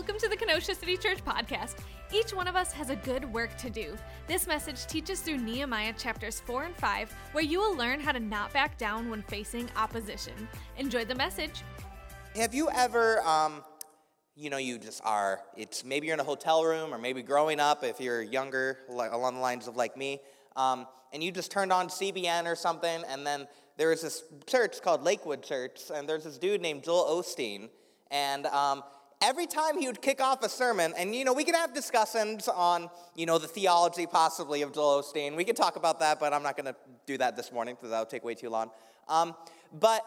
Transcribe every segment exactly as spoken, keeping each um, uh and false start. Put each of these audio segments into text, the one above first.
welcome to the Kenosha City Church podcast. Each one of us has a good work to do. This message teaches through Nehemiah chapters four and five, where you will learn how to not back down when facing opposition. Enjoy the message. Have you ever, um, you know, you just are, it's maybe you're in a hotel room or maybe growing up, if you're younger, along the lines of like me, um, and you just turned on C B N or something, and then there was this church called Lakewood Church, and there's this dude named Joel Osteen, and um, every time he would kick off a sermon, and, you know, we could have discussions on, you know, the theology possibly of Joel Osteen. We could talk about that, but I'm not going to do that this morning because that would take way too long. Um, but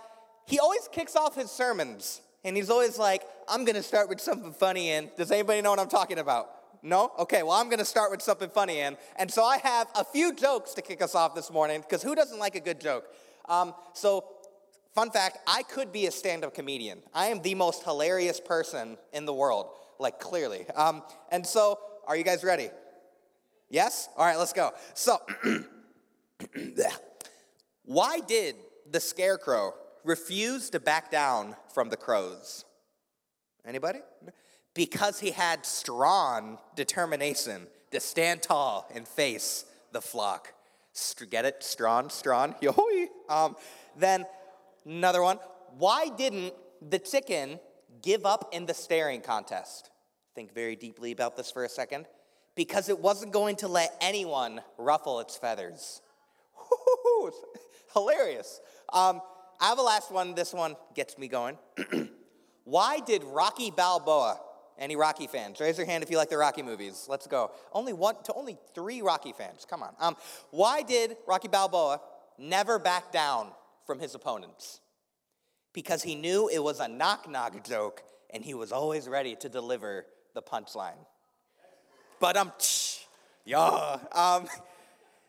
he always kicks off his sermons, and he's always like, I'm going to start with something funny, and does anybody know what I'm talking about? No? Okay, well, I'm going to start with something funny, and, and so I have a few jokes to kick us off this morning because who doesn't like a good joke? Um, so... Fun fact, I could be a stand-up comedian. I am the most hilarious person in the world, like clearly. Um, and so, are you guys ready? Yes? All right, let's go. So, why did the scarecrow refuse to back down from the crows? Anybody? Because he had strong determination to stand tall and face the flock. Get it? Strong, strong. Yo-hoi. Um, then... Another one, why didn't the chicken give up in the staring contest? Think very deeply about this for a second. Because it wasn't going to let anyone ruffle its feathers. Hilarious. Um, I have a last one. This one gets me going. Why did Rocky Balboa, any Rocky fans? Raise your hand if you like the Rocky movies. Let's go. Only one to only three Rocky fans. Come on. Um, why did Rocky Balboa never back down from his opponents? Because he knew it was a knock-knock joke, and he was always ready to deliver the punchline. But um, tsh, yeah. Um,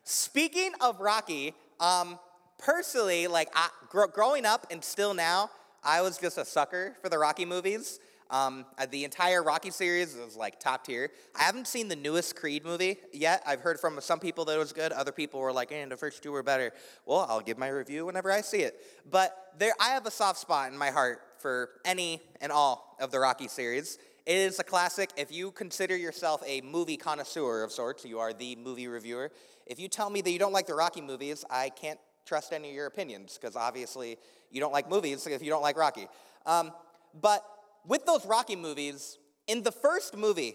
speaking of Rocky, um, personally, like I, gr- growing up and still now, I was just a sucker for the Rocky movies. Um, the entire Rocky series was like top tier. I haven't seen the newest Creed movie yet. I've heard from some people that it was good. Other people were like, eh, the first two were better. Well, I'll give my review whenever I see it. But there, I have a soft spot in my heart for any and all of the Rocky series. It is a classic. If you consider yourself a movie connoisseur of sorts, you are the movie reviewer. If you tell me that you don't like the Rocky movies, I can't trust any of your opinions because obviously you don't like movies if you don't like Rocky. Um, but... With those Rocky movies, in the first movie,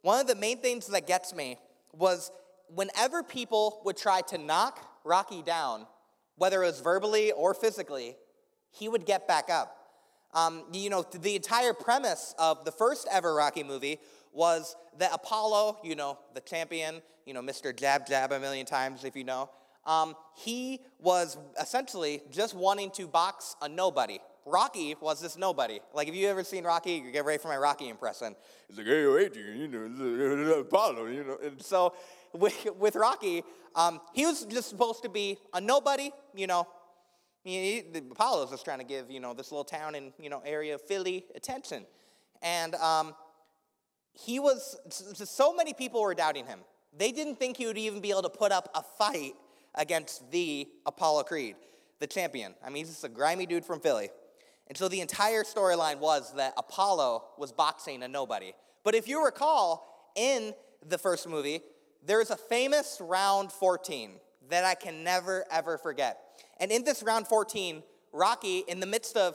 one of the main things that gets me was whenever people would try to knock Rocky down, whether it was verbally or physically, he would get back up. Um, you know, the entire premise of the first ever Rocky movie was that Apollo, you know, the champion, you know, Mister Jab Jab a million times if you know, um, he was essentially just wanting to box a nobody. Rocky was this nobody. Like, if you ever seen Rocky, you get ready for my Rocky impression. It's like, hey, wait, you know, Apollo, you know. And so, with, with Rocky, um, he was just supposed to be a nobody, you know. He, he, Apollo's just trying to give, you know, this little town and, you know, area of Philly attention. And um, he was, so many people were doubting him. They didn't think he would even be able to put up a fight against the Apollo Creed, the champion. I mean, he's just a grimy dude from Philly. And so the entire storyline was that Apollo was boxing a nobody. But if you recall, in the first movie, there is a famous round fourteen that I can never, ever forget. And in this round fourteen, Rocky, in the midst of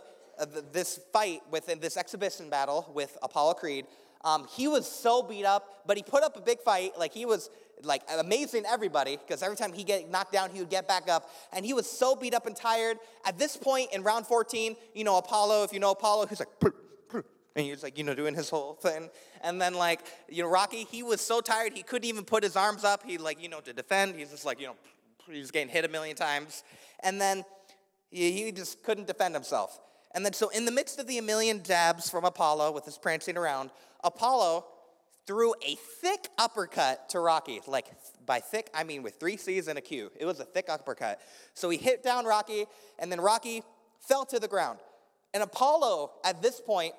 this fight, within this exhibition battle with Apollo Creed, um, he was so beat up, but he put up a big fight. Like, he was, like, amazing everybody, because every time he get knocked down, he would get back up, and he was so beat up and tired. At this point in round fourteen, you know, Apollo, if you know Apollo, he's like, purr, purr, and he was like, you know, doing his whole thing, and then, like, you know, Rocky, he was so tired, he couldn't even put his arms up, he, like, you know, to defend, he's just like, you know, he's getting hit a million times, and then he, he just couldn't defend himself, and then, so in the midst of the a million jabs from Apollo with his prancing around, Apollo threw a thick uppercut to Rocky. Like, by thick, I mean with three C's and a Q. It was a thick uppercut. So he hit down Rocky, and then Rocky fell to the ground. And Apollo, at this point,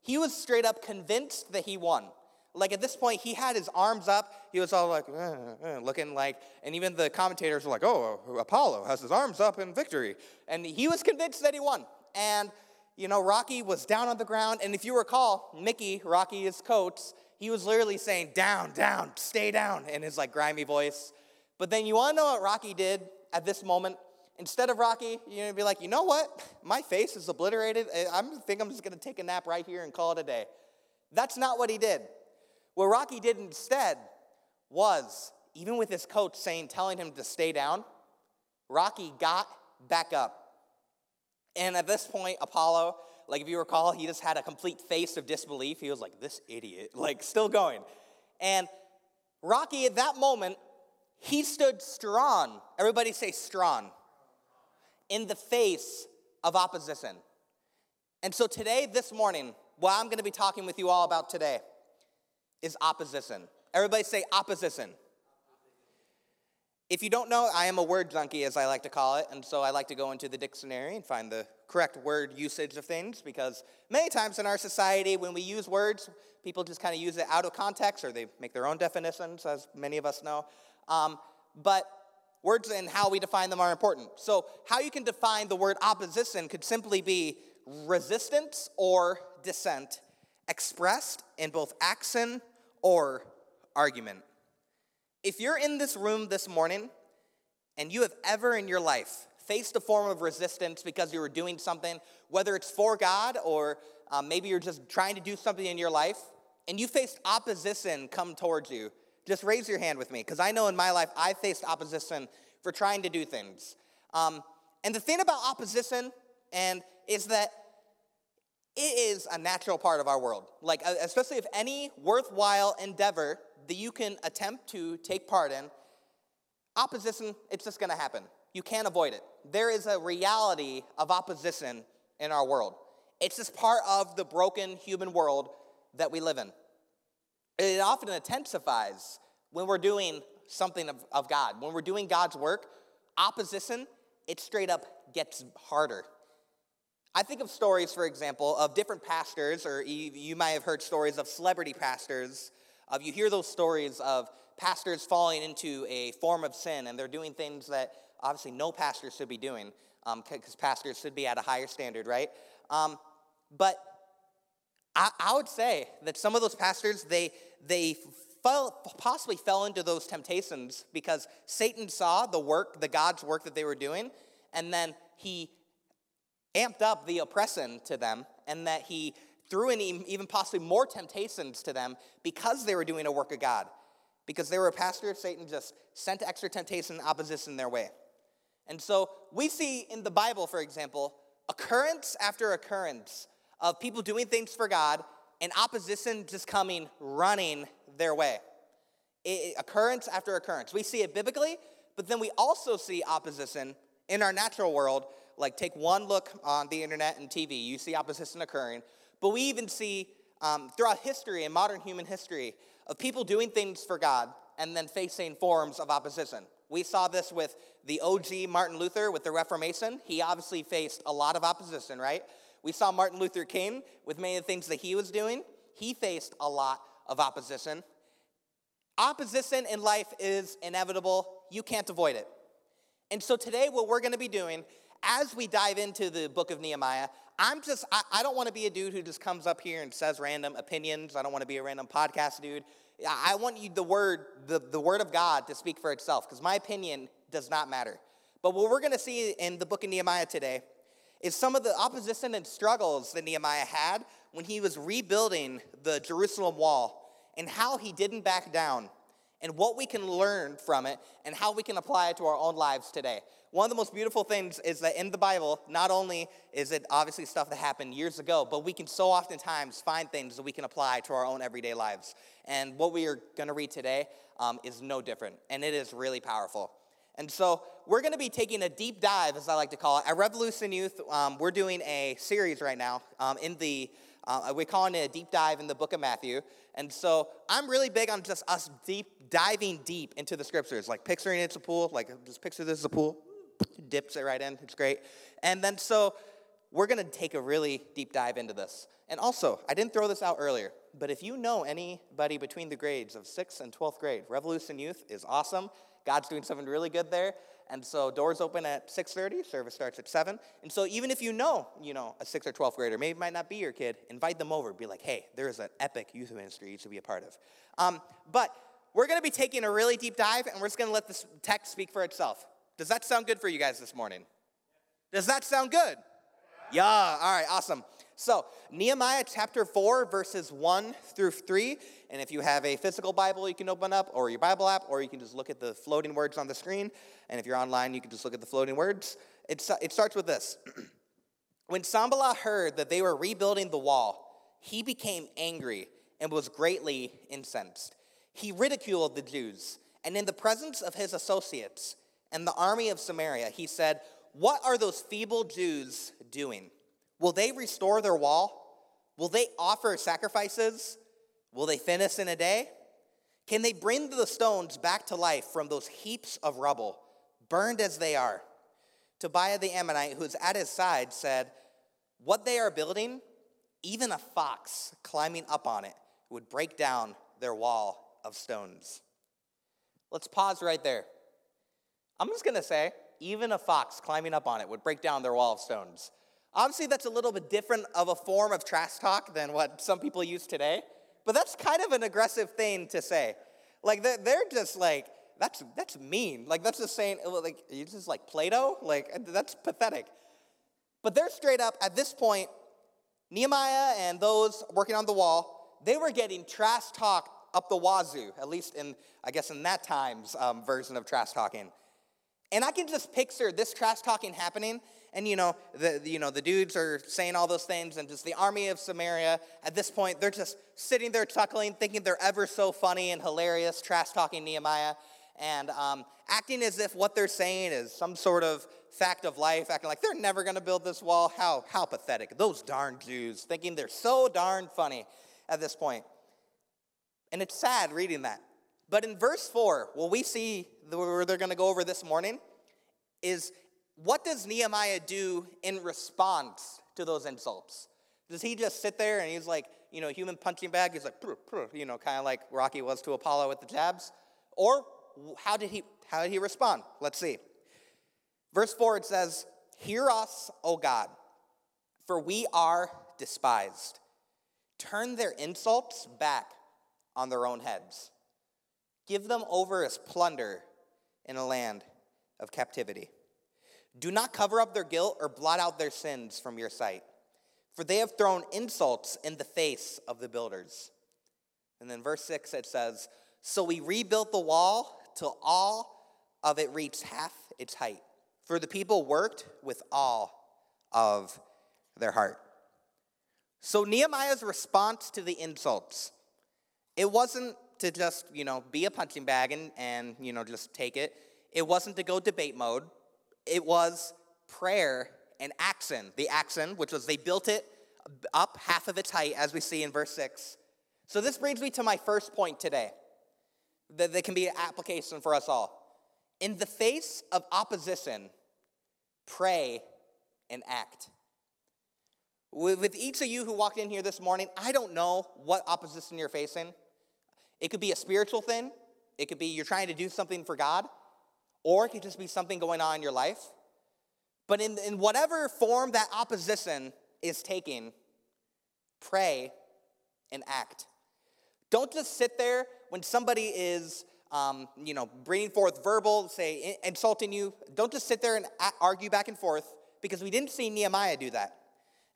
he was straight up convinced that he won. Like, at this point, he had his arms up. He was all like, uh, uh, looking like, and even the commentators were like, oh, Apollo has his arms up in victory. And he was convinced that he won. And you know, Rocky was down on the ground. And if you recall, Mickey, Rocky, his coach, he was literally saying, down, down, stay down, in his, like, grimy voice. But then you want to know what Rocky did at this moment? Instead of Rocky, you're going to be like, you know what? My face is obliterated. I think I'm just going to take a nap right here and call it a day. That's not what he did. What Rocky did instead was, even with his coach saying, telling him to stay down, Rocky got back up. And at this point, Apollo, like if you recall, he just had a complete face of disbelief. He was like, this idiot, like still going. And Rocky, at that moment, he stood strong. Everybody say strong. In the face of opposition. And so today, this morning, what I'm going to be talking with you all about today is opposition. Everybody say opposition. If you don't know, I am a word junkie, as I like to call it, and so I like to go into the dictionary and find the correct word usage of things, because many times in our society, when we use words, people just kind of use it out of context, or they make their own definitions, as many of us know. Um, but words and how we define them are important. So how you can define the word opposition could simply be resistance or dissent, expressed in both action or argument. If you're in this room this morning and you have ever in your life faced a form of resistance because you were doing something, whether it's for God or um, maybe you're just trying to do something in your life, and you faced opposition come towards you, just raise your hand with me, because I know in my life I faced opposition for trying to do things. Um, and the thing about opposition and is that it is a natural part of our world. Like, especially if any worthwhile endeavor that you can attempt to take part in, opposition, it's just going to happen. You can't avoid it. There is a reality of opposition in our world. It's just part of the broken human world that we live in. It often intensifies when we're doing something of, of God. When we're doing God's work, opposition, it straight up gets harder. I think of stories, for example, of different pastors, or you, you might have heard stories of celebrity pastors. Of you hear those stories of pastors falling into a form of sin, and they're doing things that obviously no pastor should be doing, because um, pastors should be at a higher standard, right? Um, but I, I would say that some of those pastors, they they fell, possibly fell into those temptations because Satan saw the work, the God's work that they were doing, and then he amped up the oppression to them, and that he threw in even possibly more temptations to them because they were doing a work of God. Because they were a pastor, Satan just sent extra temptation and opposition their way. And so we see in the Bible, for example, occurrence after occurrence of people doing things for God and opposition just coming running their way. It, occurrence after occurrence. We see it biblically, but then we also see opposition in our natural world. Like, take one look on the internet and T V, you see opposition occurring. But we even see um, throughout history and modern human history of people doing things for God and then facing forms of opposition. We saw this with the O G Martin Luther with the Reformation. He obviously faced a lot of opposition, right? We saw Martin Luther King with many of the things that he was doing. He faced a lot of opposition. Opposition in life is inevitable. You can't avoid it. And so today what we're going to be doing as we dive into the book of Nehemiah, I'm just, I, I don't want to be a dude who just comes up here and says random opinions. I don't want to be a random podcast dude. I, I want you, the word, the, the word of God to speak for itself, because my opinion does not matter. But what we're going to see in the book of Nehemiah today is some of the opposition and struggles that Nehemiah had when he was rebuilding the Jerusalem wall, and how he didn't back down, and what we can learn from it, and how we can apply it to our own lives today. One of the most beautiful things is that in the Bible, not only is it obviously stuff that happened years ago, but we can so oftentimes find things that we can apply to our own everyday lives. And what we are going to read today um, is no different, and it is really powerful. And so we're going to be taking a deep dive, as I like to call it. At Revolution Youth, um, we're doing a series right now um, in the Uh, we're calling it a deep dive in the book of Matthew. And so I'm really big on just us deep diving deep into the scriptures, like picturing it's a pool, like just picture this as a pool, dips it right in, it's great. And then so we're going to take a really deep dive into this. And also, I didn't throw this out earlier, but if you know anybody between the grades of sixth and twelfth grade, Revolution Youth is awesome. God's doing something really good there. And so doors open at six thirty, service starts at seven. And so even if you know, you know, a sixth or twelfth grader, maybe it might not be your kid, invite them over. Be like, hey, there is an epic youth ministry you should be a part of. Um, but we're going to be taking a really deep dive, and we're just going to let this text speak for itself. Does that sound good for you guys this morning? Does that sound good? Yeah. All right, awesome. So Nehemiah chapter four, verses one through three. And if you have a physical Bible, you can open up, or your Bible app, or you can just look at the floating words on the screen. And if you're online, you can just look at the floating words. It, it starts with this. When Sanballat heard that they were rebuilding the wall, he became angry and was greatly incensed. He ridiculed the Jews. And in the presence of his associates and the army of Samaria, he said, "What are those feeble Jews doing? Will they restore their wall? Will they offer sacrifices? Will they finish in a day? Can they bring the stones back to life from those heaps of rubble, burned as they are?" Tobiah the Ammonite, who is at his side, said, "What they are building, even a fox climbing up on it would break down their wall of stones." Let's pause right there. I'm just going to say, even a fox climbing up on it would break down their wall of stones. Obviously, that's a little bit different of a form of trash talk than what some people use today, but that's kind of an aggressive thing to say. Like, they're, they're just like, that's that's mean. Like, that's just saying, like, you just like Plato? Like, that's pathetic. But they're straight up, at this point, Nehemiah and those working on the wall, they were getting trash talk up the wazoo, at least in, I guess, in that time's um, version of trash talking. And I can just picture this trash talking happening. And, you know, the you know the dudes are saying all those things, and just the army of Samaria, at this point, they're just sitting there chuckling, thinking they're ever so funny and hilarious, trash-talking Nehemiah, and um, acting as if what they're saying is some sort of fact of life, acting like they're never going to build this wall. How, how pathetic. Those darn Jews, thinking they're so darn funny at this point. And it's sad reading that. But in verse four, what we see where they're going to go over this morning is, what does Nehemiah do in response to those insults? Does he just sit there and he's like, you know, human punching bag? He's like, purr, purr, you know, kind of like Rocky was to Apollo with the jabs? Or how did he how did he respond? Let's see. Verse four, it says, "Hear us, O God, for we are despised. Turn their insults back on their own heads. Give them over as plunder in a land of captivity. Do not cover up their guilt or blot out their sins from your sight, for they have thrown insults in the face of the builders." And then verse six, it says, "So we rebuilt the wall till all of it reached half its height, for the people worked with all of their heart." So Nehemiah's response to the insults, it wasn't to just, you know, be a punching bag and, and you know, just take it. It wasn't to go debate mode. It was prayer and action. The action, which was they built it up half of its height, as we see in verse six. So this brings me to my first point today, that there can be an application for us all. In the face of opposition, pray and act. With each of you who walked in here this morning, I don't know what opposition you're facing. It could be a spiritual thing. It could be you're trying to do something for God. Or it could just be something going on in your life. But in, in whatever form that opposition is taking, pray and act. Don't just sit there when somebody is, um, you know, bringing forth verbal, say, insulting you. Don't just sit there and argue back and forth, because we didn't see Nehemiah do that.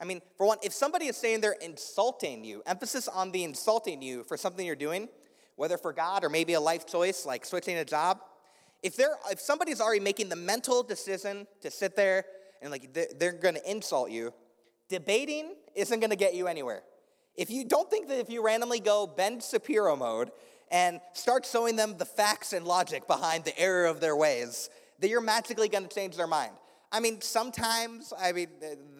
I mean, for one, if somebody is saying they're insulting you, emphasis on the insulting you for something you're doing, whether for God or maybe a life choice like switching a job, If they're, if somebody's already making the mental decision to sit there and like they're, they're going to insult you, debating isn't going to get you anywhere. If you don't think that if you randomly go Ben Shapiro mode and start showing them the facts and logic behind the error of their ways, that you're magically going to change their mind. I mean, sometimes, I mean,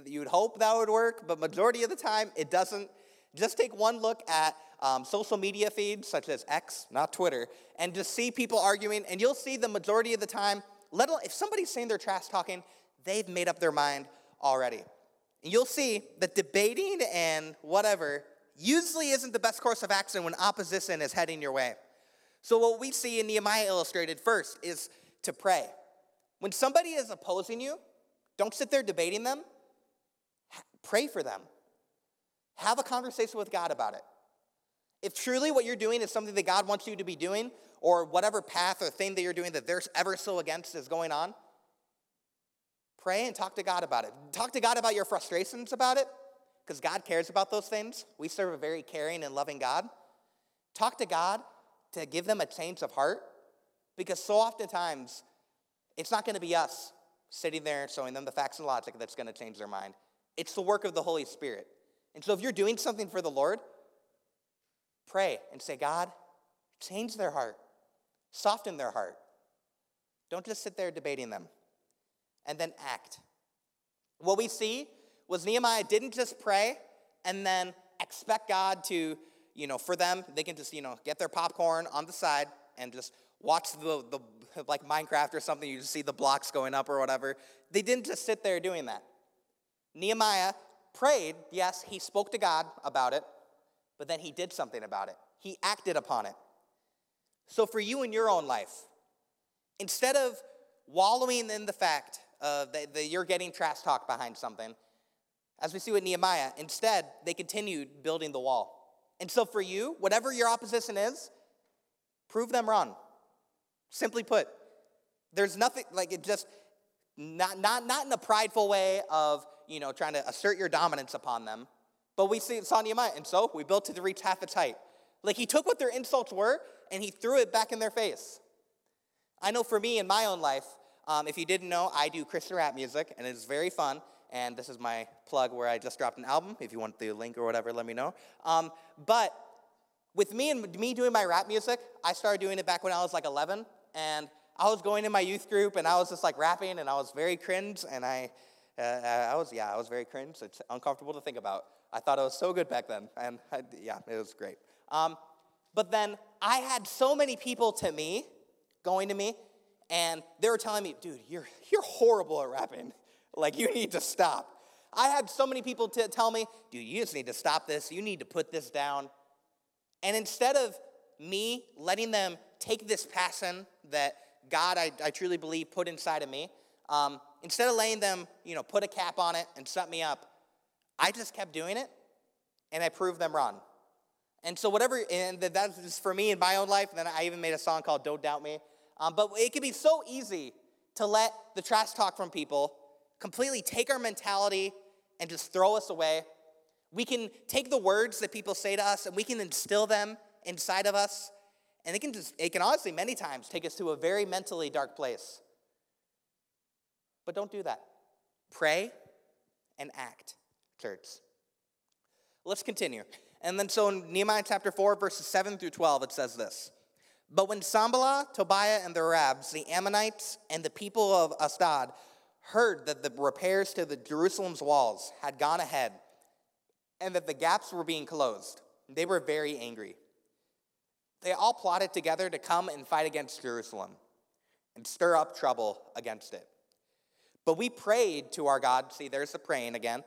you'd hope that would work, but majority of the time it doesn't. Just take one look at Um, social media feeds such as X, not Twitter, and just see people arguing, and you'll see the majority of the time, let alone, if somebody's saying they're trash talking, they've made up their mind already. And you'll see that debating and whatever usually isn't the best course of action when opposition is heading your way. So what we see in Nehemiah Illustrated first is to pray. When somebody is opposing you, don't sit there debating them. Pray for them. Have a conversation with God about it. If truly what you're doing is something that God wants you to be doing, or whatever path or thing that you're doing that they're ever so against is going on, pray and talk to God about it. Talk to God about your frustrations about it, because God cares about those things. We serve a very caring and loving God. Talk to God to give them a change of heart, because so oftentimes it's not going to be us sitting there and showing them the facts and logic that's going to change their mind. It's the work of the Holy Spirit. And so if you're doing something for the Lord, pray and say, God, change their heart. Soften their heart. Don't just sit there debating them. And then act. What we see was Nehemiah didn't just pray and then expect God to, you know, for them, they can just, you know, get their popcorn on the side and just watch the, the like Minecraft or something. You just see the blocks going up or whatever. They didn't just sit there doing that. Nehemiah prayed. Yes, he spoke to God about it, but then he did something about it. He acted upon it. So for you in your own life, instead of wallowing in the fact uh, that, that you're getting trash talk behind something, as we see with Nehemiah, instead, they continued building the wall. And so for you, whatever your opposition is, prove them wrong. Simply put, there's nothing, like it just, not not not in a prideful way of, you know, trying to assert your dominance upon them. But we see, saw Nehemiah, and so we built it to reach half its height. Like he took what their insults were, and he threw it back in their face. I know for me in my own life, um, if you didn't know, I do Christian rap music, and it's very fun. And this is my plug where I just dropped an album. If you want the link or whatever, let me know. Um, but with me and me doing my rap music, I started doing it back when I was like eleven. And I was going in my youth group, and I was just like rapping, and I was very cringe. And I, uh, I was, yeah, I was very cringe. It's uncomfortable to think about. I thought I was so good back then. And I, yeah, it was great. Um, but then I had so many people to me, going to me, and they were telling me, dude, you're you're horrible at rapping. Like, you need to stop. I had so many people to tell me, dude, you just need to stop this. You need to put this down. And instead of me letting them take this passion that God, I, I truly believe, put inside of me, um, instead of letting them, you know, put a cap on it and shut me up, I just kept doing it, and I proved them wrong. And so whatever, and that's for me in my own life, and then I even made a song called Don't Doubt Me. Um, but it can be so easy to let the trash talk from people completely take our mentality and just throw us away. We can take the words that people say to us and we can instill them inside of us. And it can just, it can honestly many times take us to a very mentally dark place. But don't do that. Pray and act, church. Let's continue. And then so in Nehemiah chapter four, verses seven through twelve, it says this. But when Sanballat, Tobiah, and the Arabs, the Ammonites, and the people of Ashdod heard that the repairs to the Jerusalem's walls had gone ahead and that the gaps were being closed, they were very angry. They all plotted together to come and fight against Jerusalem and stir up trouble against it. But we prayed to our God. See, there's the praying again.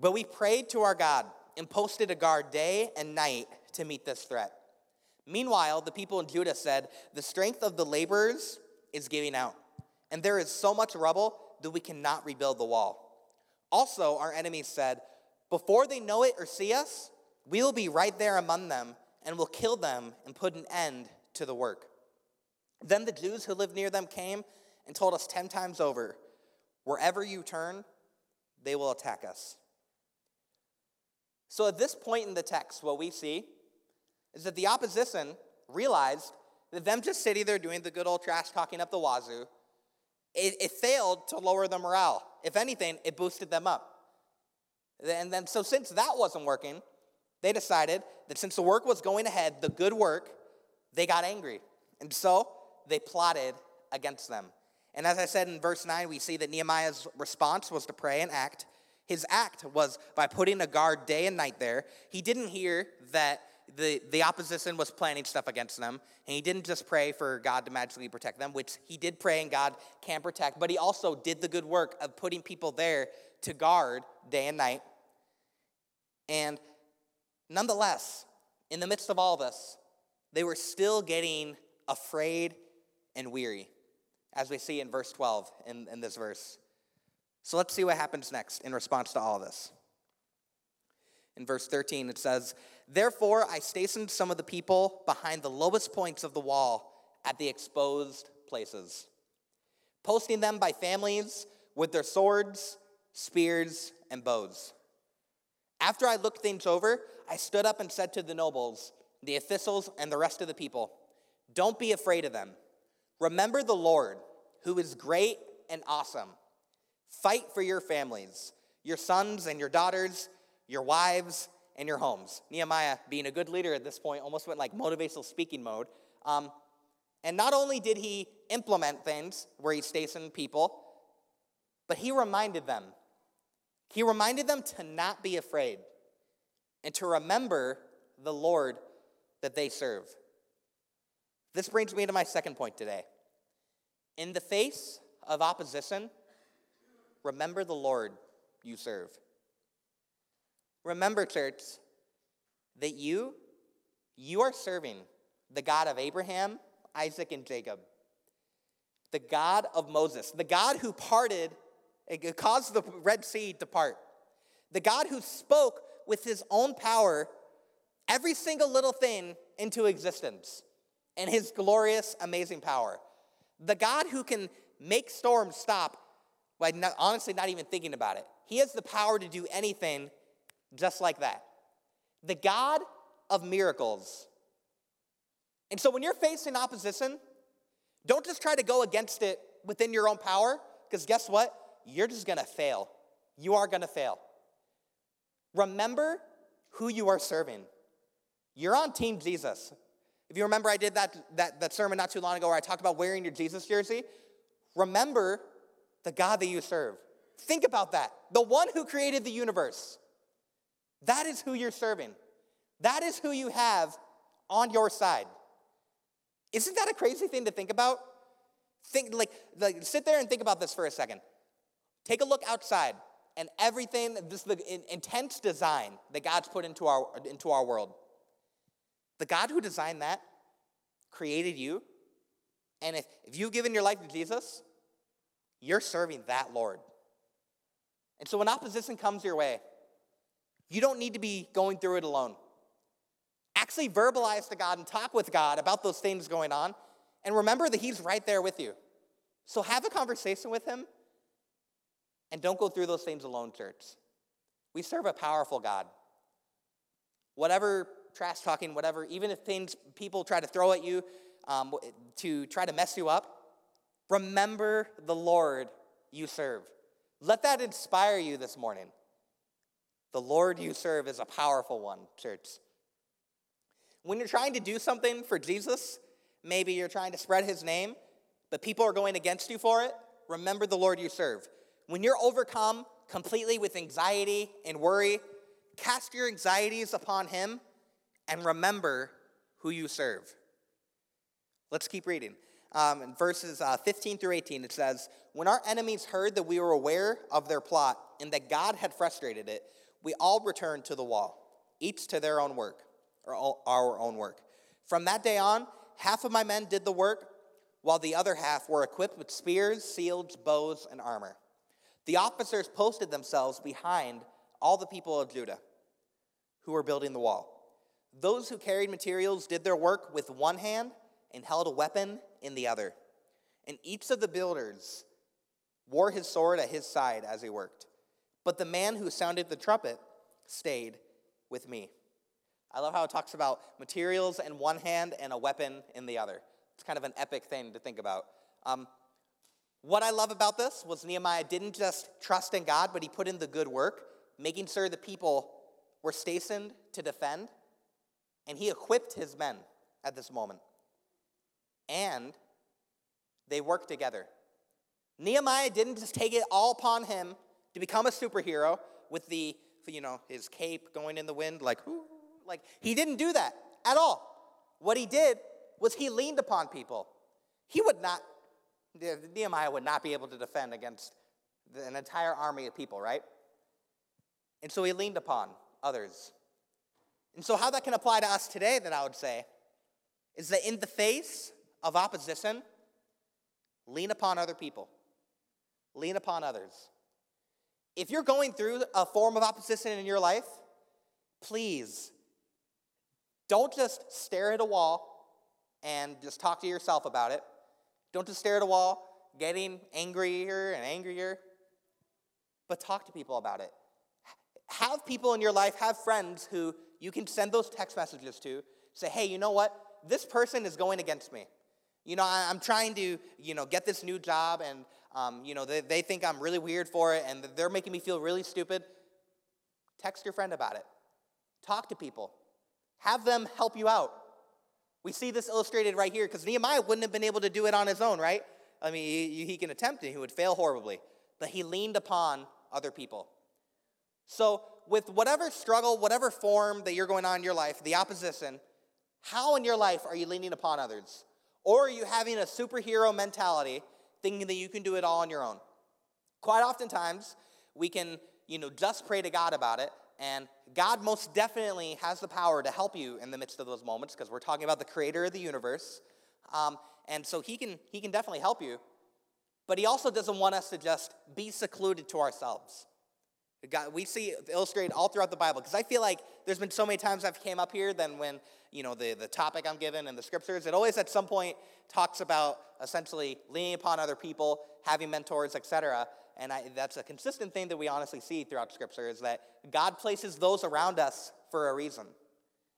But we prayed to our God and posted a guard day and night to meet this threat. Meanwhile, the people in Judah said, the strength of the laborers is giving out, and there is so much rubble that we cannot rebuild the wall. Also, our enemies said, before they know it or see us, we will be right there among them, and we'll kill them and put an end to the work. Then the Jews who lived near them came and told us ten times over, wherever you turn, they will attack us. So at this point in the text, what we see is that the opposition realized that them just sitting there doing the good old trash talking up the wazoo, it, it failed to lower the morale. If anything, it boosted them up. And then, so since that wasn't working, they decided that since the work was going ahead, the good work, they got angry. And so they plotted against them. And as I said in verse nine, we see that Nehemiah's response was to pray and act. His act was by putting a guard day and night there. He didn't hear that The, the opposition was planning stuff against them, and he didn't just pray for God to magically protect them, which he did pray and God can protect, but he also did the good work of putting people there to guard day and night. And nonetheless, in the midst of all this, they were still getting afraid, and weary, as we see in verse twelve in, in this verse. So let's see what happens next in response to all of this. In verse thirteen, it says, "Therefore I stationed some of the people behind the lowest points of the wall at the exposed places, posting them by families with their swords, spears, and bows. After I looked things over, I stood up and said to the nobles, the officials, and the rest of the people, 'Don't be afraid of them. Remember the Lord, who is great and awesome. Fight for your families, your sons and your daughters, your wives, and your homes.'" Nehemiah, being a good leader at this point, almost went like motivational speaking mode. Um, and not only did he implement things where he stationed people, but he reminded them. He reminded them to not be afraid and to remember the Lord that they serve. This brings me to my second point today. In the face of opposition, remember the Lord you serve. Remember, church, that you, you are serving the God of Abraham, Isaac, and Jacob, the God of Moses, the God who parted, caused the Red Sea to part, the God who spoke with his own power every single little thing into existence and his glorious, amazing power, the God who can make storms stop by not, honestly not even thinking about it. He has the power to do anything just like that, the God of miracles. And so when you're facing opposition, don't just try to go against it within your own power, because guess what? You're just going to fail. You are going to fail. Remember who you are serving. You're on Team Jesus. If you remember, I did that, that, that sermon not too long ago where I talked about wearing your Jesus jersey. Remember the God that you serve. Think about that. The one who created the universe. That is who you're serving. That is who you have on your side. Isn't that a crazy thing to think about? Think like, like sit there and think about this for a second. Take a look outside and everything, this the intense design that God's put into our into our world. The God who designed that created you. And if, if you've given your life to Jesus, you're serving that Lord. And so when opposition comes your way, you don't need to be going through it alone. Actually verbalize to God and talk with God about those things going on. And remember that he's right there with you. So have a conversation with him. And don't go through those things alone, church. We serve a powerful God. Whatever trash talking, whatever, even if things people try to throw at you um, to try to mess you up, remember the Lord you serve. Let that inspire you this morning. The Lord you serve is a powerful one, church. When you're trying to do something for Jesus, maybe you're trying to spread his name, but people are going against you for it, remember the Lord you serve. When you're overcome completely with anxiety and worry, cast your anxieties upon him and remember who you serve. Let's keep reading. Um, in verses uh, fifteen through eighteen, it says, "When our enemies heard that we were aware of their plot and that God had frustrated it, we all returned to the wall, each to their own work, or all our own work. From that day on, half of my men did the work, while the other half were equipped with spears, shields, bows, and armor. The officers posted themselves behind all the people of Judah who were building the wall. Those who carried materials did their work with one hand and held a weapon in the other. And each of the builders wore his sword at his side as he worked. But the man who sounded the trumpet stayed with me." I love how it talks about materials in one hand and a weapon in the other. It's kind of an epic thing to think about. Um, what I love about this was Nehemiah didn't just trust in God, but he put in the good work, making sure the people were stationed to defend, and he equipped his men at this moment. And they worked together. Nehemiah didn't just take it all upon him to become a superhero with the, you know, his cape going in the wind, like, ooh, like he didn't do that at all. What he did was he leaned upon people. He would not, Nehemiah would not be able to defend against an entire army of people, right? And so he leaned upon others. And so how that can apply to us today, that I would say, is that in the face of opposition, lean upon other people. Lean upon others. If you're going through a form of opposition in your life, please don't just stare at a wall and just talk to yourself about it. Don't just stare at a wall, getting angrier and angrier, but talk to people about it. Have people in your life, have friends who you can send those text messages to. Say, hey, you know what? This person is going against me. You know, I, I'm trying to, you know, get this new job, and, um, you know, they, they think I'm really weird for it, and they're making me feel really stupid. Text your friend about it. Talk to people. Have them help you out. We see this illustrated right here, because Nehemiah wouldn't have been able to do it on his own, right? I mean, he, he can attempt it. He would fail horribly. But he leaned upon other people. So with whatever struggle, whatever form that you're going on in your life, the opposition, how in your life are you leaning upon others? Or are you having a superhero mentality, thinking that you can do it all on your own? Quite oftentimes, we can, you know, just pray to God about it, and God most definitely has the power to help you in the midst of those moments, because we're talking about the creator of the universe, um, and so he can, he can definitely help you, but he also doesn't want us to just be secluded to ourselves. God, we see illustrated all throughout the Bible, because I feel like there's been so many times I've came up here than when, you know, the, the topic I'm given and the scriptures, it always at some point talks about essentially leaning upon other people, having mentors, et cetera. And I, that's a consistent thing that we honestly see throughout scripture, is that God places those around us for a reason.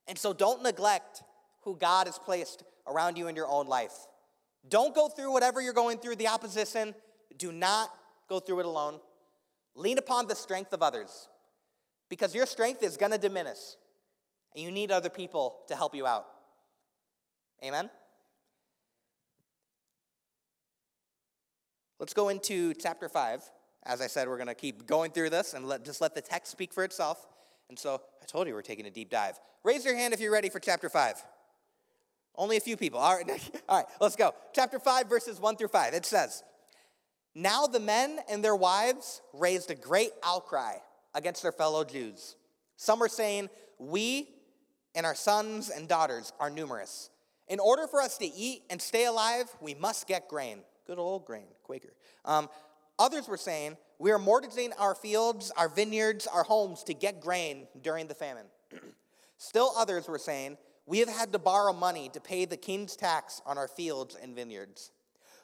And so don't neglect who God has placed around you in your own life. Don't go through whatever you're going through, the opposition. Do not go through it alone. Lean upon the strength of others, because your strength is going to diminish, and you need other people to help you out. Amen? Let's go into chapter five. As I said, we're going to keep going through this and let, just let the text speak for itself. And so I told you we're taking a deep dive. Raise your hand if you're ready for chapter five. Only a few people. All right, all right, let's go. Chapter five, verses one through five. It says, now the men and their wives raised a great outcry against their fellow Jews. Some were saying, we and our sons and daughters are numerous. In order for us to eat and stay alive, we must get grain. Good old grain, Quaker. Um, others were saying, we are mortgaging our fields, our vineyards, our homes to get grain during the famine. Still others were saying, we have had to borrow money to pay the king's tax on our fields and vineyards.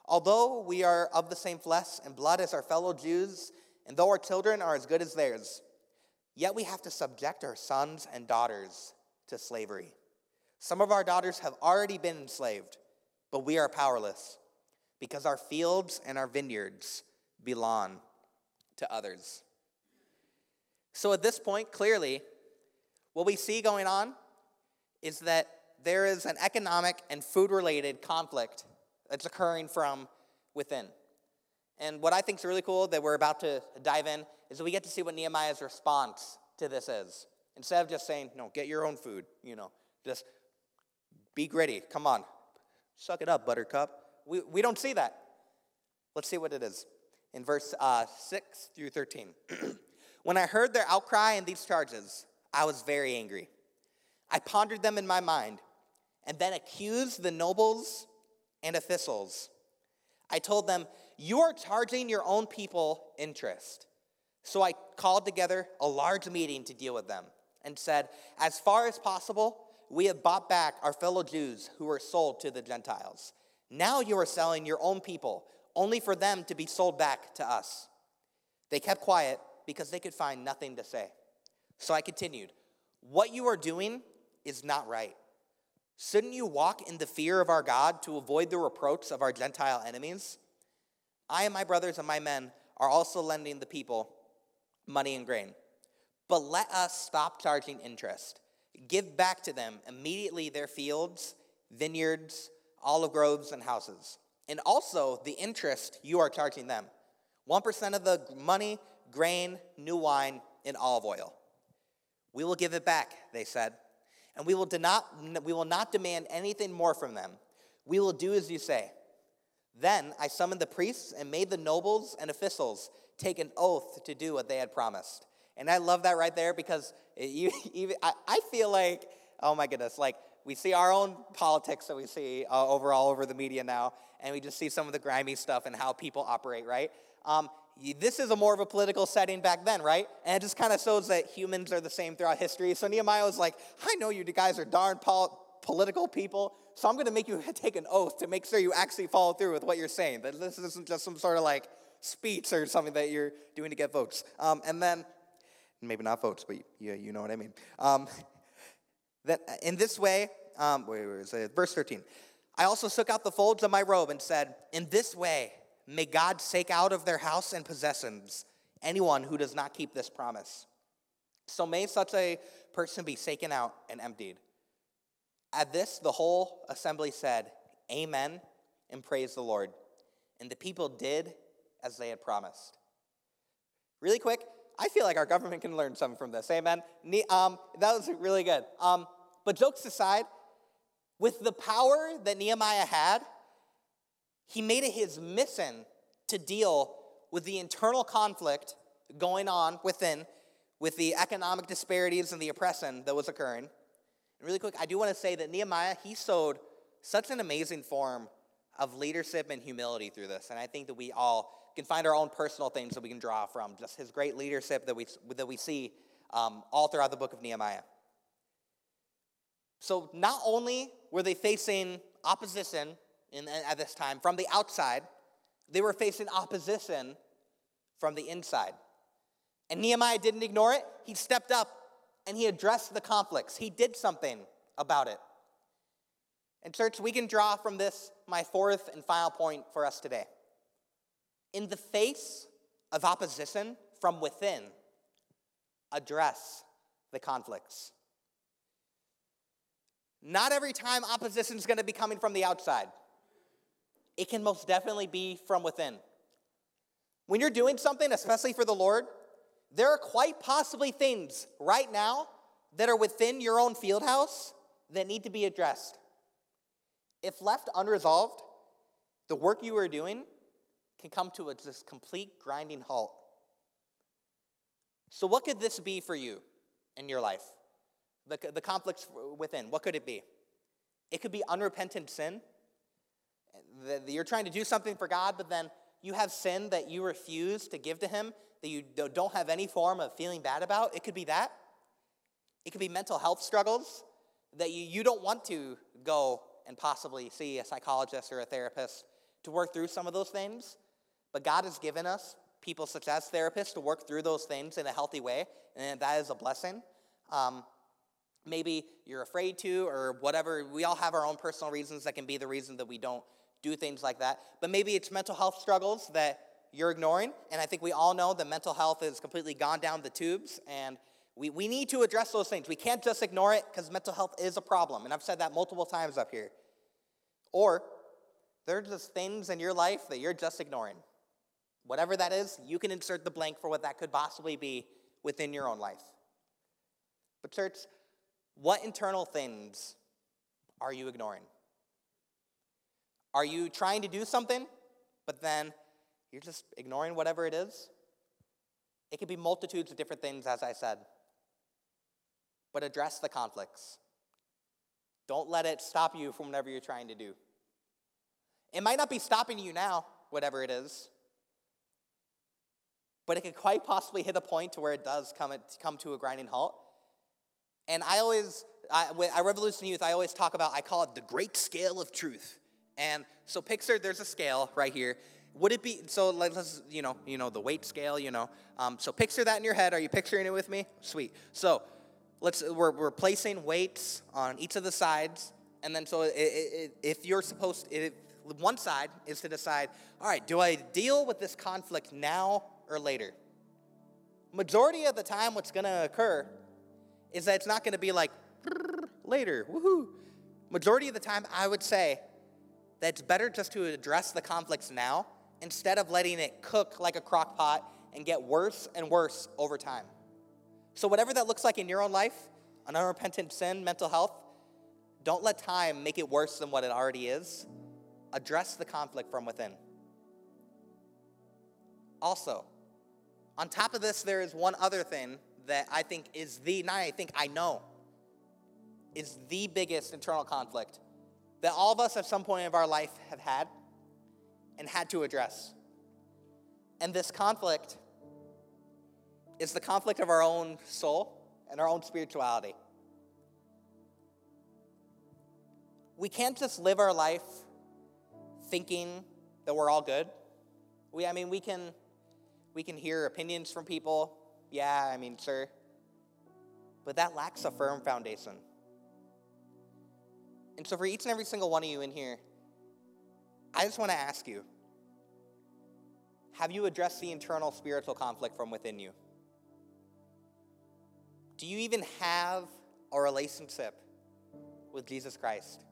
Although we are of the same flesh and blood as our fellow Jews, and though our children are as good as theirs, yet we have to subject our sons and daughters to slavery. Some of our daughters have already been enslaved, but we are powerless, because our fields and our vineyards belong to others. So at this point, clearly, what we see going on is that there is an economic and food-related conflict that's occurring from within. And what I think is really cool that we're about to dive in is that we get to see what Nehemiah's response to this is. Instead of just saying, no, get your own food, you know, just be gritty, come on, suck it up, buttercup. We we don't see that. Let's see what it is. In verse uh, six through thirteen. When I heard their outcry and these charges, I was very angry. I pondered them in my mind and then accused the nobles and officials. I told them, you are charging your own people interest. So I called together a large meeting to deal with them and said, as far as possible, we have bought back our fellow Jews who were sold to the Gentiles. Now you are selling your own people, only for them to be sold back to us. They kept quiet because they could find nothing to say. So I continued, what you are doing is not right. Shouldn't you walk in the fear of our God to avoid the reproach of our Gentile enemies? I and my brothers and my men are also lending the people money and grain. But let us stop charging interest. Give back to them immediately their fields, vineyards, olive groves, and houses. And also the interest you are charging them. one percent of the money, grain, new wine, and olive oil. We will give it back, they said. And we will, do not, we will not demand anything more from them. We will do as you say. Then I summoned the priests and made the nobles and officials take an oath to do what they had promised. And I love that right there, because you, even, I, I feel like, oh my goodness, like we see our own politics that we see uh, over all over the media now, and we just see some of the grimy stuff and how people operate, right? Um, this is a more of a political setting back then, right? And it just kind of shows that humans are the same throughout history. So Nehemiah was like, I know you guys are darn pol- political people, so I'm going to make you take an oath to make sure you actually follow through with what you're saying. That this isn't just some sort of like speech or something that you're doing to get votes. Um, and then, maybe not votes, but you, you know what I mean. Um, that in this way, um, wait, wait, wait, verse thirteen. I also shook out the folds of my robe and said, in this way, may God take out of their house and possessions anyone who does not keep this promise. So may such a person be taken out and emptied. At this, the whole assembly said, Amen, and praise the Lord. And the people did as they had promised. Really quick, I feel like our government can learn something from this. Amen. Um, that was really good. Um, but jokes aside, with the power that Nehemiah had, he made it his mission to deal with the internal conflict going on within, with the economic disparities and the oppression that was occurring. And really quick, I do want to say that Nehemiah, he showed such an amazing form of leadership and humility through this. And I think that we all can find our own personal things that we can draw from, just his great leadership that we that we see um, all throughout the book of Nehemiah. So not only were they facing opposition in, at this time from the outside, they were facing opposition from the inside. And Nehemiah didn't ignore it. He stepped up and he addressed the conflicts. He did something about it. And church, we can draw from this my fourth and final point for us today. In the face of opposition from within, address the conflicts. Not every time opposition is going to be coming from the outside. It can most definitely be from within. When you're doing something, especially for the Lord, there are quite possibly things right now that are within your own field house that need to be addressed. If left unresolved, the work you are doing can come to a just complete grinding halt. So what could this be for you in your life? The, the conflicts within, what could it be? It could be unrepentant sin. You're trying to do something for God, but then you have sin that you refuse to give to him, that you don't have any form of feeling bad about. It could be that. It could be mental health struggles that you, you don't want to go and possibly see a psychologist or a therapist to work through some of those things. But God has given us people such as therapists to work through those things in a healthy way, and that is a blessing. Um, maybe you're afraid to or whatever. We all have our own personal reasons that can be the reason that we don't do things like that. But maybe it's mental health struggles that you're ignoring, and I think we all know that mental health has completely gone down the tubes, and We we need to address those things. We can't just ignore it because mental health is a problem. And I've said that multiple times up here. Or there are just things in your life that you're just ignoring. Whatever that is, you can insert the blank for what that could possibly be within your own life. But church, what internal things are you ignoring? Are you trying to do something, but then you're just ignoring whatever it is? It could be multitudes of different things, as I said. But address the conflicts. Don't let it stop you from whatever you're trying to do. It might not be stopping you now, whatever it is, but it could quite possibly hit a point to where it does come come to a grinding halt. And I always, I, at Revolution Youth, I always talk about, I call it the great scale of truth. And so picture, there's a scale right here. Would it be, so let's, you know, you know, the weight scale, you know. Um, so picture that in your head. Are you picturing it with me? Sweet. So let's, we're, we're placing weights on each of the sides. And then so it, it, if you're supposed, it, one side is to decide, all right, do I deal with this conflict now or later? Majority of the time what's going to occur is that it's not going to be like, later, woohoo. Majority of the time I would say that it's better just to address the conflicts now instead of letting it cook like a crock pot and get worse and worse over time. So whatever that looks like in your own life, an unrepentant sin, mental health, don't let time make it worse than what it already is. Address the conflict from within. Also, on top of this, there is one other thing that I think is the, and I think I know, is the biggest internal conflict that all of us at some point of our life have had and had to address. And this conflict is the conflict of our own soul and our own spirituality. We can't just live our life thinking that we're all good. We, I mean, we can, we can hear opinions from people. Yeah, I mean, sure. But that lacks a firm foundation. And so for each and every single one of you in here, I just want to ask you, have you addressed the internal spiritual conflict from within you? Do you even have a relationship with Jesus Christ?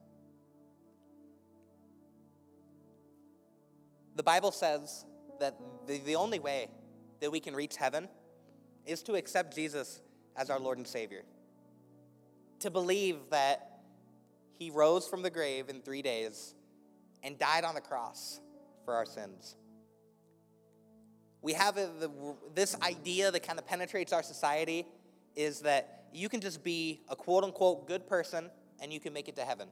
The Bible says that the, the only way that we can reach heaven is to accept Jesus as our Lord and Savior, to believe that he rose from the grave in three days and died on the cross for our sins. We have a, the, this idea that kind of penetrates our society is that you can just be a quote-unquote good person and you can make it to heaven.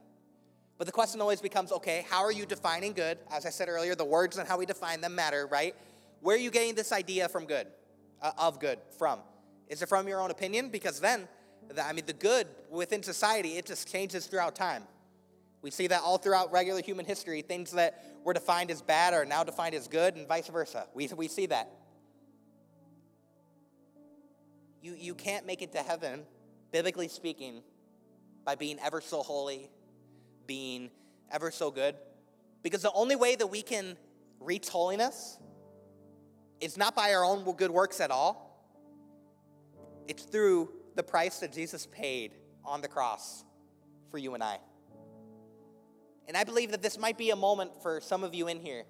But the question always becomes, okay, how are you defining good? As I said earlier, the words and how we define them matter, right? Where are you getting this idea from good, uh, of good from? Is it from your own opinion? Because then, the, I mean, the good within society, it just changes throughout time. We see that all throughout regular human history. Things that were defined as bad are now defined as good and vice versa. We, we see that. You, you can't make it to heaven, biblically speaking, by being ever so holy, being ever so good. Because the only way that we can reach holiness is not by our own good works at all. It's through the price that Jesus paid on the cross for you and I. And I believe that this might be a moment for some of you in here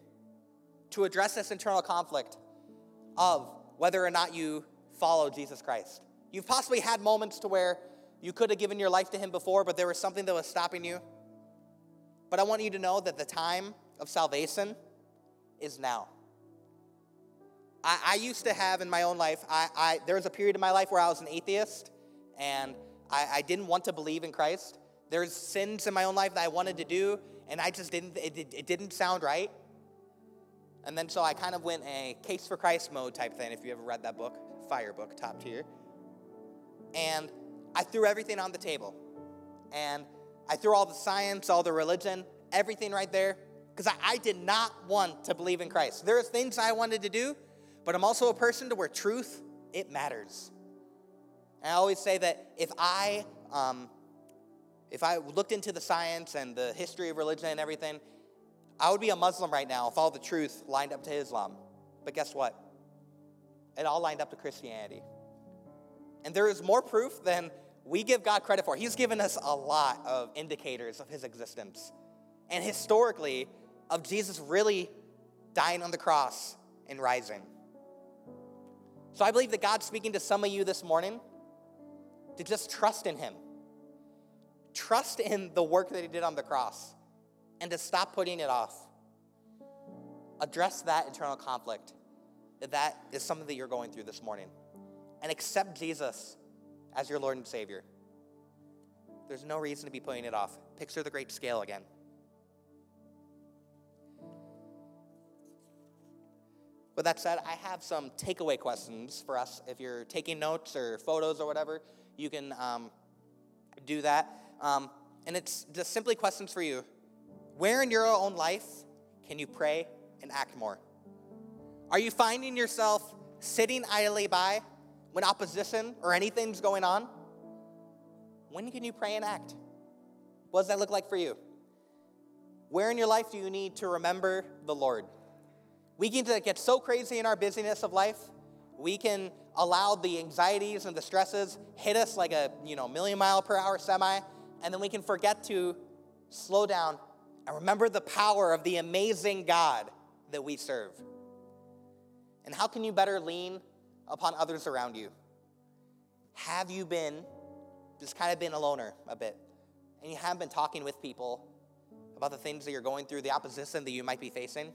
to address this internal conflict of whether or not you follow Jesus Christ. You've possibly had moments to where you could have given your life to him before, but there was something that was stopping you. But I want you to know that the time of salvation is now. I, I used to have in my own life, I, I, there was a period in my life where I was an atheist, and I, I didn't want to believe in Christ. There's sins in my own life that I wanted to do, and I just didn't, it, it didn't sound right. And then so I kind of went a case for Christ mode type thing, if you ever read that book, fire book, top tier. And I threw everything on the table. And I threw all the science, all the religion, everything right there, because I, I did not want to believe in Christ. There are things I wanted to do, but I'm also a person to where truth, it matters. And I always say that if I um, if I looked into the science and the history of religion and everything, I would be a Muslim right now if all the truth lined up to Islam. But guess what? It all lined up to Christianity. And there is more proof than we give God credit for. He's given us a lot of indicators of his existence. And historically, of Jesus really dying on the cross and rising. So I believe that God's speaking to some of you this morning to just trust in him. Trust in the work that he did on the cross and to stop putting it off. Address that internal conflict. That is something that you're going through this morning. And accept Jesus as your Lord and Savior. There's no reason to be putting it off. Picture the great scale again. With that said, I have some takeaway questions for us. If you're taking notes or photos or whatever, you can um, do that. Um, and it's just simply questions for you. Where in your own life can you pray and act more? Are you finding yourself sitting idly by when opposition or anything's going on? When can you pray and act? What does that look like for you? Where in your life do you need to remember the Lord? We can get so crazy in our busyness of life. We can allow the anxieties and the stresses hit us like a you know million mile per hour semi, and then we can forget to slow down and remember the power of the amazing God that we serve. And how can you better lean upon others around you? Have you been just kind of been a loner a bit, and you haven't been talking with people about the things that you're going through, the opposition that you might be facing?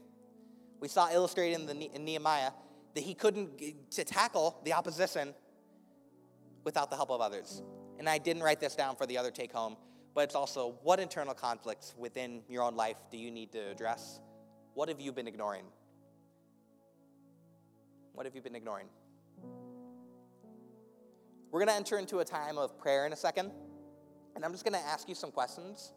We saw illustrated in, the, in Nehemiah that he couldn't to tackle the opposition without the help of others. and I didn't write this down for the other take home, but it's also, what internal conflicts within your own life do you need to address? What have you been ignoring? What have you been ignoring? We're going to enter into a time of prayer in a second, and I'm just going to ask you some questions.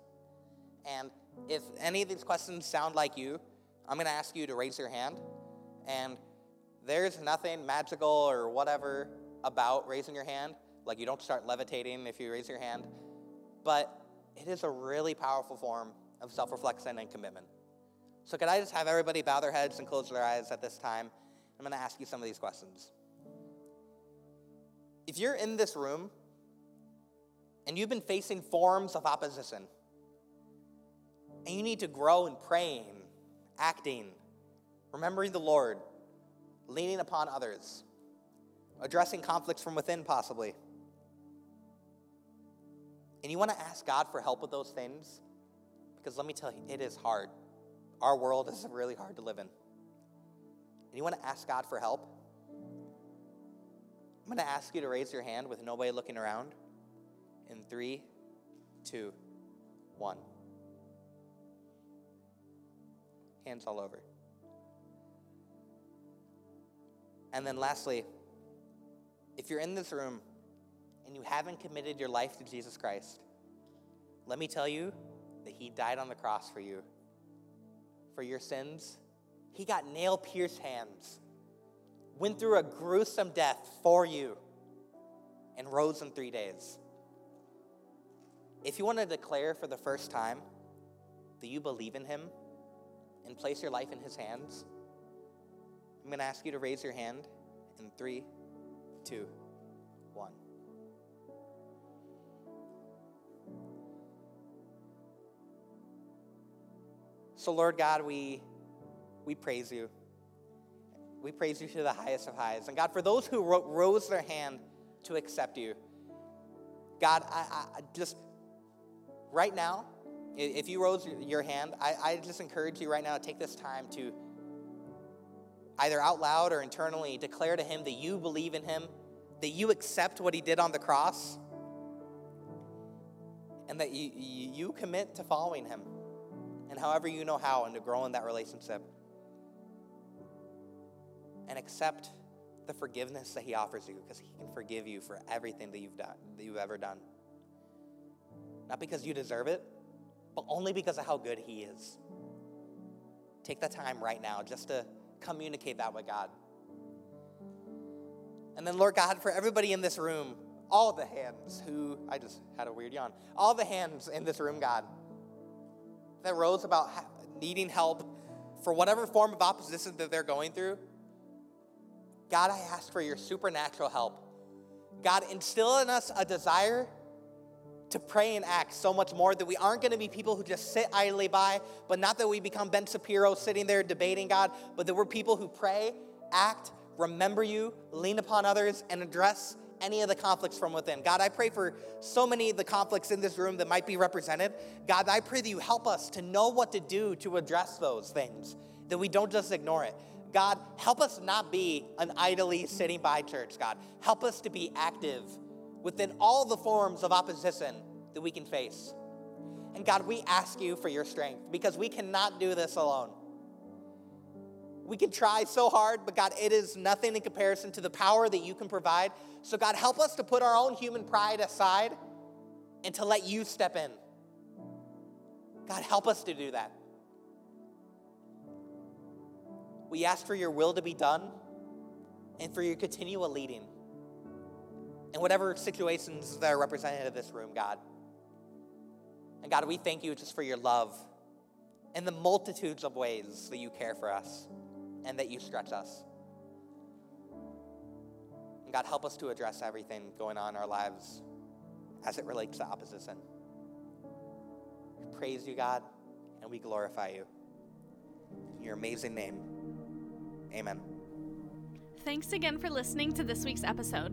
And if any of these questions sound like you, I'm going to ask you to raise your hand. And there's nothing magical or whatever about raising your hand. Like, you don't start levitating if you raise your hand. But it is a really powerful form of self-reflection and commitment. So could I just have everybody bow their heads and close their eyes at this time? I'm going to ask you some of these questions. If you're in this room and you've been facing forms of opposition, and you need to grow in praying, acting, remembering the Lord, leaning upon others, addressing conflicts from within possibly, and you want to ask God for help with those things, because let me tell you, it is hard. Our world is really hard to live in. And you want to ask God for help? I'm going to ask you to raise your hand with nobody looking around. In three, two, one. Hands all over. And then lastly, if you're in this room and you haven't committed your life to Jesus Christ, let me tell you that he died on the cross for you. For your sins, he got nail-pierced hands, went through a gruesome death for you, and rose in three days. If you want to declare for the first time that you believe in him and place your life in his hands, I'm going to ask you to raise your hand in three, two, one. So, Lord God, we we praise you. We praise you to the highest of highs. And God, for those who ro- rose their hand to accept you, God, I, I just, right now, if you rose your hand, I, I just encourage you right now to take this time to either out loud or internally declare to him that you believe in him, that you accept what he did on the cross, and that you, you commit to following him. And however you know how, and to grow in that relationship. And accept the forgiveness that he offers you, because he can forgive you for everything that you've done, that you've ever done. Not because you deserve it, but only because of how good he is. Take that time right now just to communicate that with God. And then, Lord God, for everybody in this room, all the hands who, I just had a weird yawn, all the hands in this room, God, that rose about needing help for whatever form of opposition that they're going through, God, I ask for your supernatural help. God, instill in us a desire to pray and act so much more that we aren't going to be people who just sit idly by, but not that we become Ben Shapiro sitting there debating God, but that we're people who pray, act, remember you, lean upon others, and address any of the conflicts from within. God, I pray for so many of the conflicts in this room that might be represented. God, I pray that you help us to know what to do to address those things, that we don't just ignore it. God, help us not be an idly sitting by church, God. Help us to be active within all the forms of opposition that we can face. And God, we ask you for your strength, because we cannot do this alone. We can try so hard, but God, it is nothing in comparison to the power that you can provide. So God, help us to put our own human pride aside and to let you step in. God, help us to do that. We ask for your will to be done and for your continual leading in whatever situations that are represented in this room, God. And God, we thank you just for your love and the multitudes of ways that you care for us, and that you stretch us. And God, help us to address everything going on in our lives as it relates to opposition. We praise you, God, and we glorify you. In your amazing name, amen. Thanks again for listening to this week's episode.